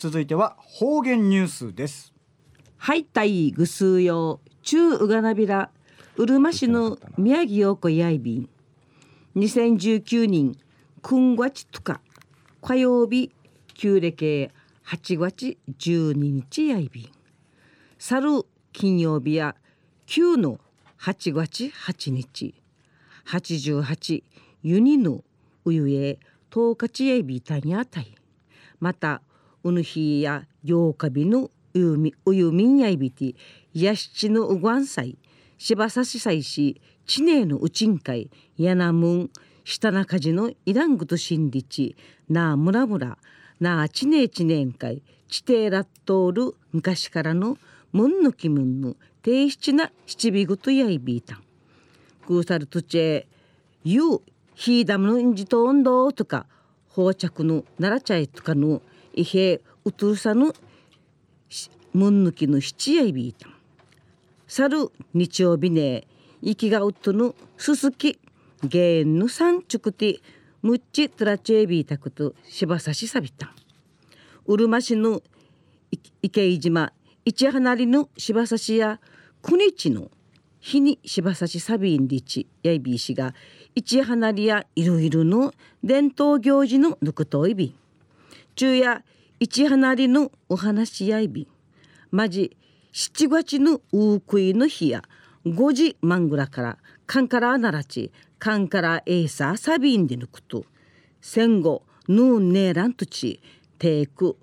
続いては方言ニュースです。はいたいぐすうようちゅううがなびらうるま市の宮城陽子やいびん2019年くんわちとか火曜日旧暦8月12日やいびんさる金曜日や旧の8月8日88ユニのうゆえ10日やいびたんやたいまたうぬひやようかびのうゆみんやいびてやしちのうごんさいしばさしさいしちねえのうちんかいやなむんしたなかじのいらんぐとしんりちなあむらむらなあちねえちねえんかいちてえらっとおる昔からのむんぬきむんぬていしちな七びぐとやいびいたんくうさるとちえゆうひいだむんじとおんどとかほうちゃくのならちゃえとかのいへうとうさぬむんぬきの七やいびいたんさる日曜日ねいきがうとぬすすきげんぬさんちゅくてむっちとらちえびいたくとしばさしさびたんうるま市の池井島いちはなりのしばさしやくにちの日にしばさしさびんりちやいびいしがいちはなりやいろいろの伝統行事のぬくといび中やいちはなりのお話やいびまじ7月のうくいの日や5時まんぐらからかんからならちかんからえいささびんでぬくと戦後ぬんねえらんとちていく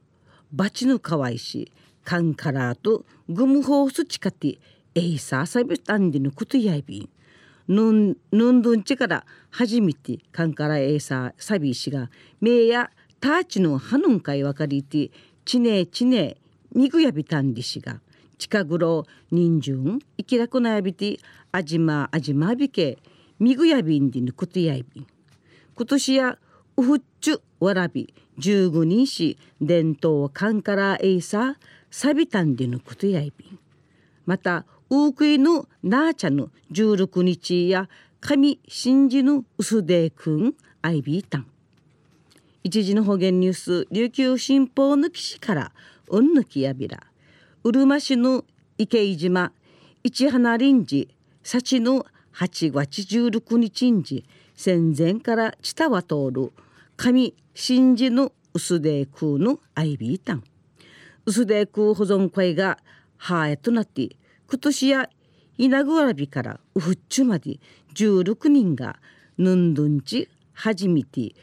ばちぬかわいしかんからとぐむほうすちかてえいささびたんでぬくとやいびぬんどんちからはじめてかんからえいささびしがめやターチのハヌンカイわかりてちねえちねえみぐやびたんりしが近ぐろにんじゅんいきらくなやびてあじまあじまびけみぐやびんでぬくとやいびん今年やうふっちゅわらび15人し伝統かんからえいささびたんでぬくとやいびんまたうくいのなあちゃの16日やかみしんじぬうすでくんあいびいたん一時の方言ニュース琉球新報の記事からうんぬきやびらうるま市の池井島いちはなりんじさちの8月16日んじ戦前からちたわとおるかみしんじのうすでくうのあいびいたんうすでくう保存会がはえとなって今年やいなぐわらびからうふっちゅまで16人がぬんどんちはじみて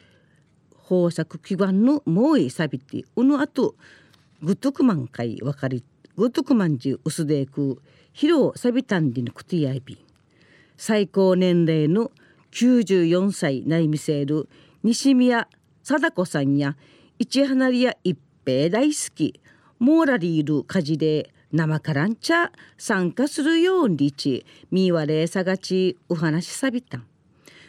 豊作祈願のもういさびてうのあとぐとくまんかいわかりぐとくまんじうすでくひろをさびたんでぬくとやいび最高年齢の94歳ないみせる西宮貞子さんやいちはなりや一平大好きモーラリール家事で生からんちゃ参加するようにちみわれさがちお話しさびたん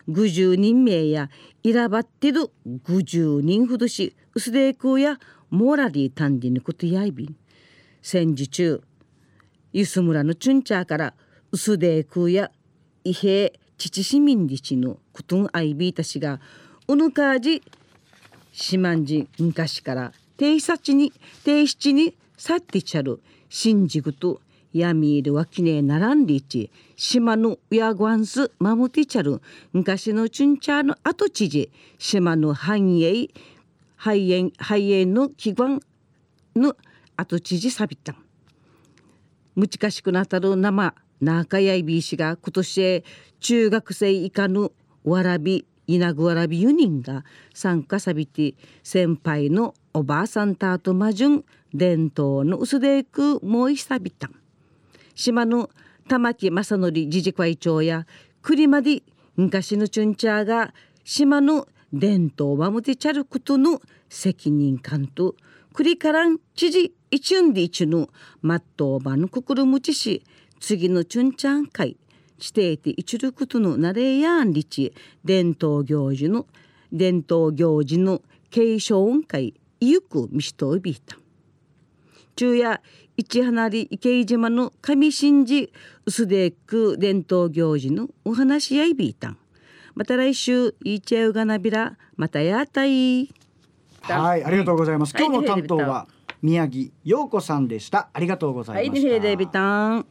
50人名やいらばってる50人ほどしうすでくうやモラリーたんでぬくとやいびん戦時中ゆすむらのチュンチャーからうすでくうやいへいちちしみんりちのことんあいびいたしがうぬかじしまんじ昔からていしちにさってちゃるしんじぐとやみいるわきねえならんりち島のうやごわんすまもてちゃる昔のチュンチャーのあとちじ島の繁栄の祈願のあとちじさびたんむちかしくなたる生なかやいびいしが今年中学生以下のわらびいなぐわらび4人が参加さびて先輩のおばあさんたとまじゅん伝統のうすでくもいさびたん島の玉木正則自治会長や栗まで昔のチュンチャーが島の伝統を守ってちゃることの責任感と栗からん知事一んで一のまっとうばの心持ちし次のチュンチャー会指定て一ることのなれやんりち伝統行事の継承音会ゆくみしといびいた中やいちはなり池井島の上神事うすでく伝統行事のお話しやいびいたんまた来週いちゃうがなびらまたやたいはいありがとうございます、はい、今日の担当は宮城陽子さんでした。ありがとうございました。はい、デビタン。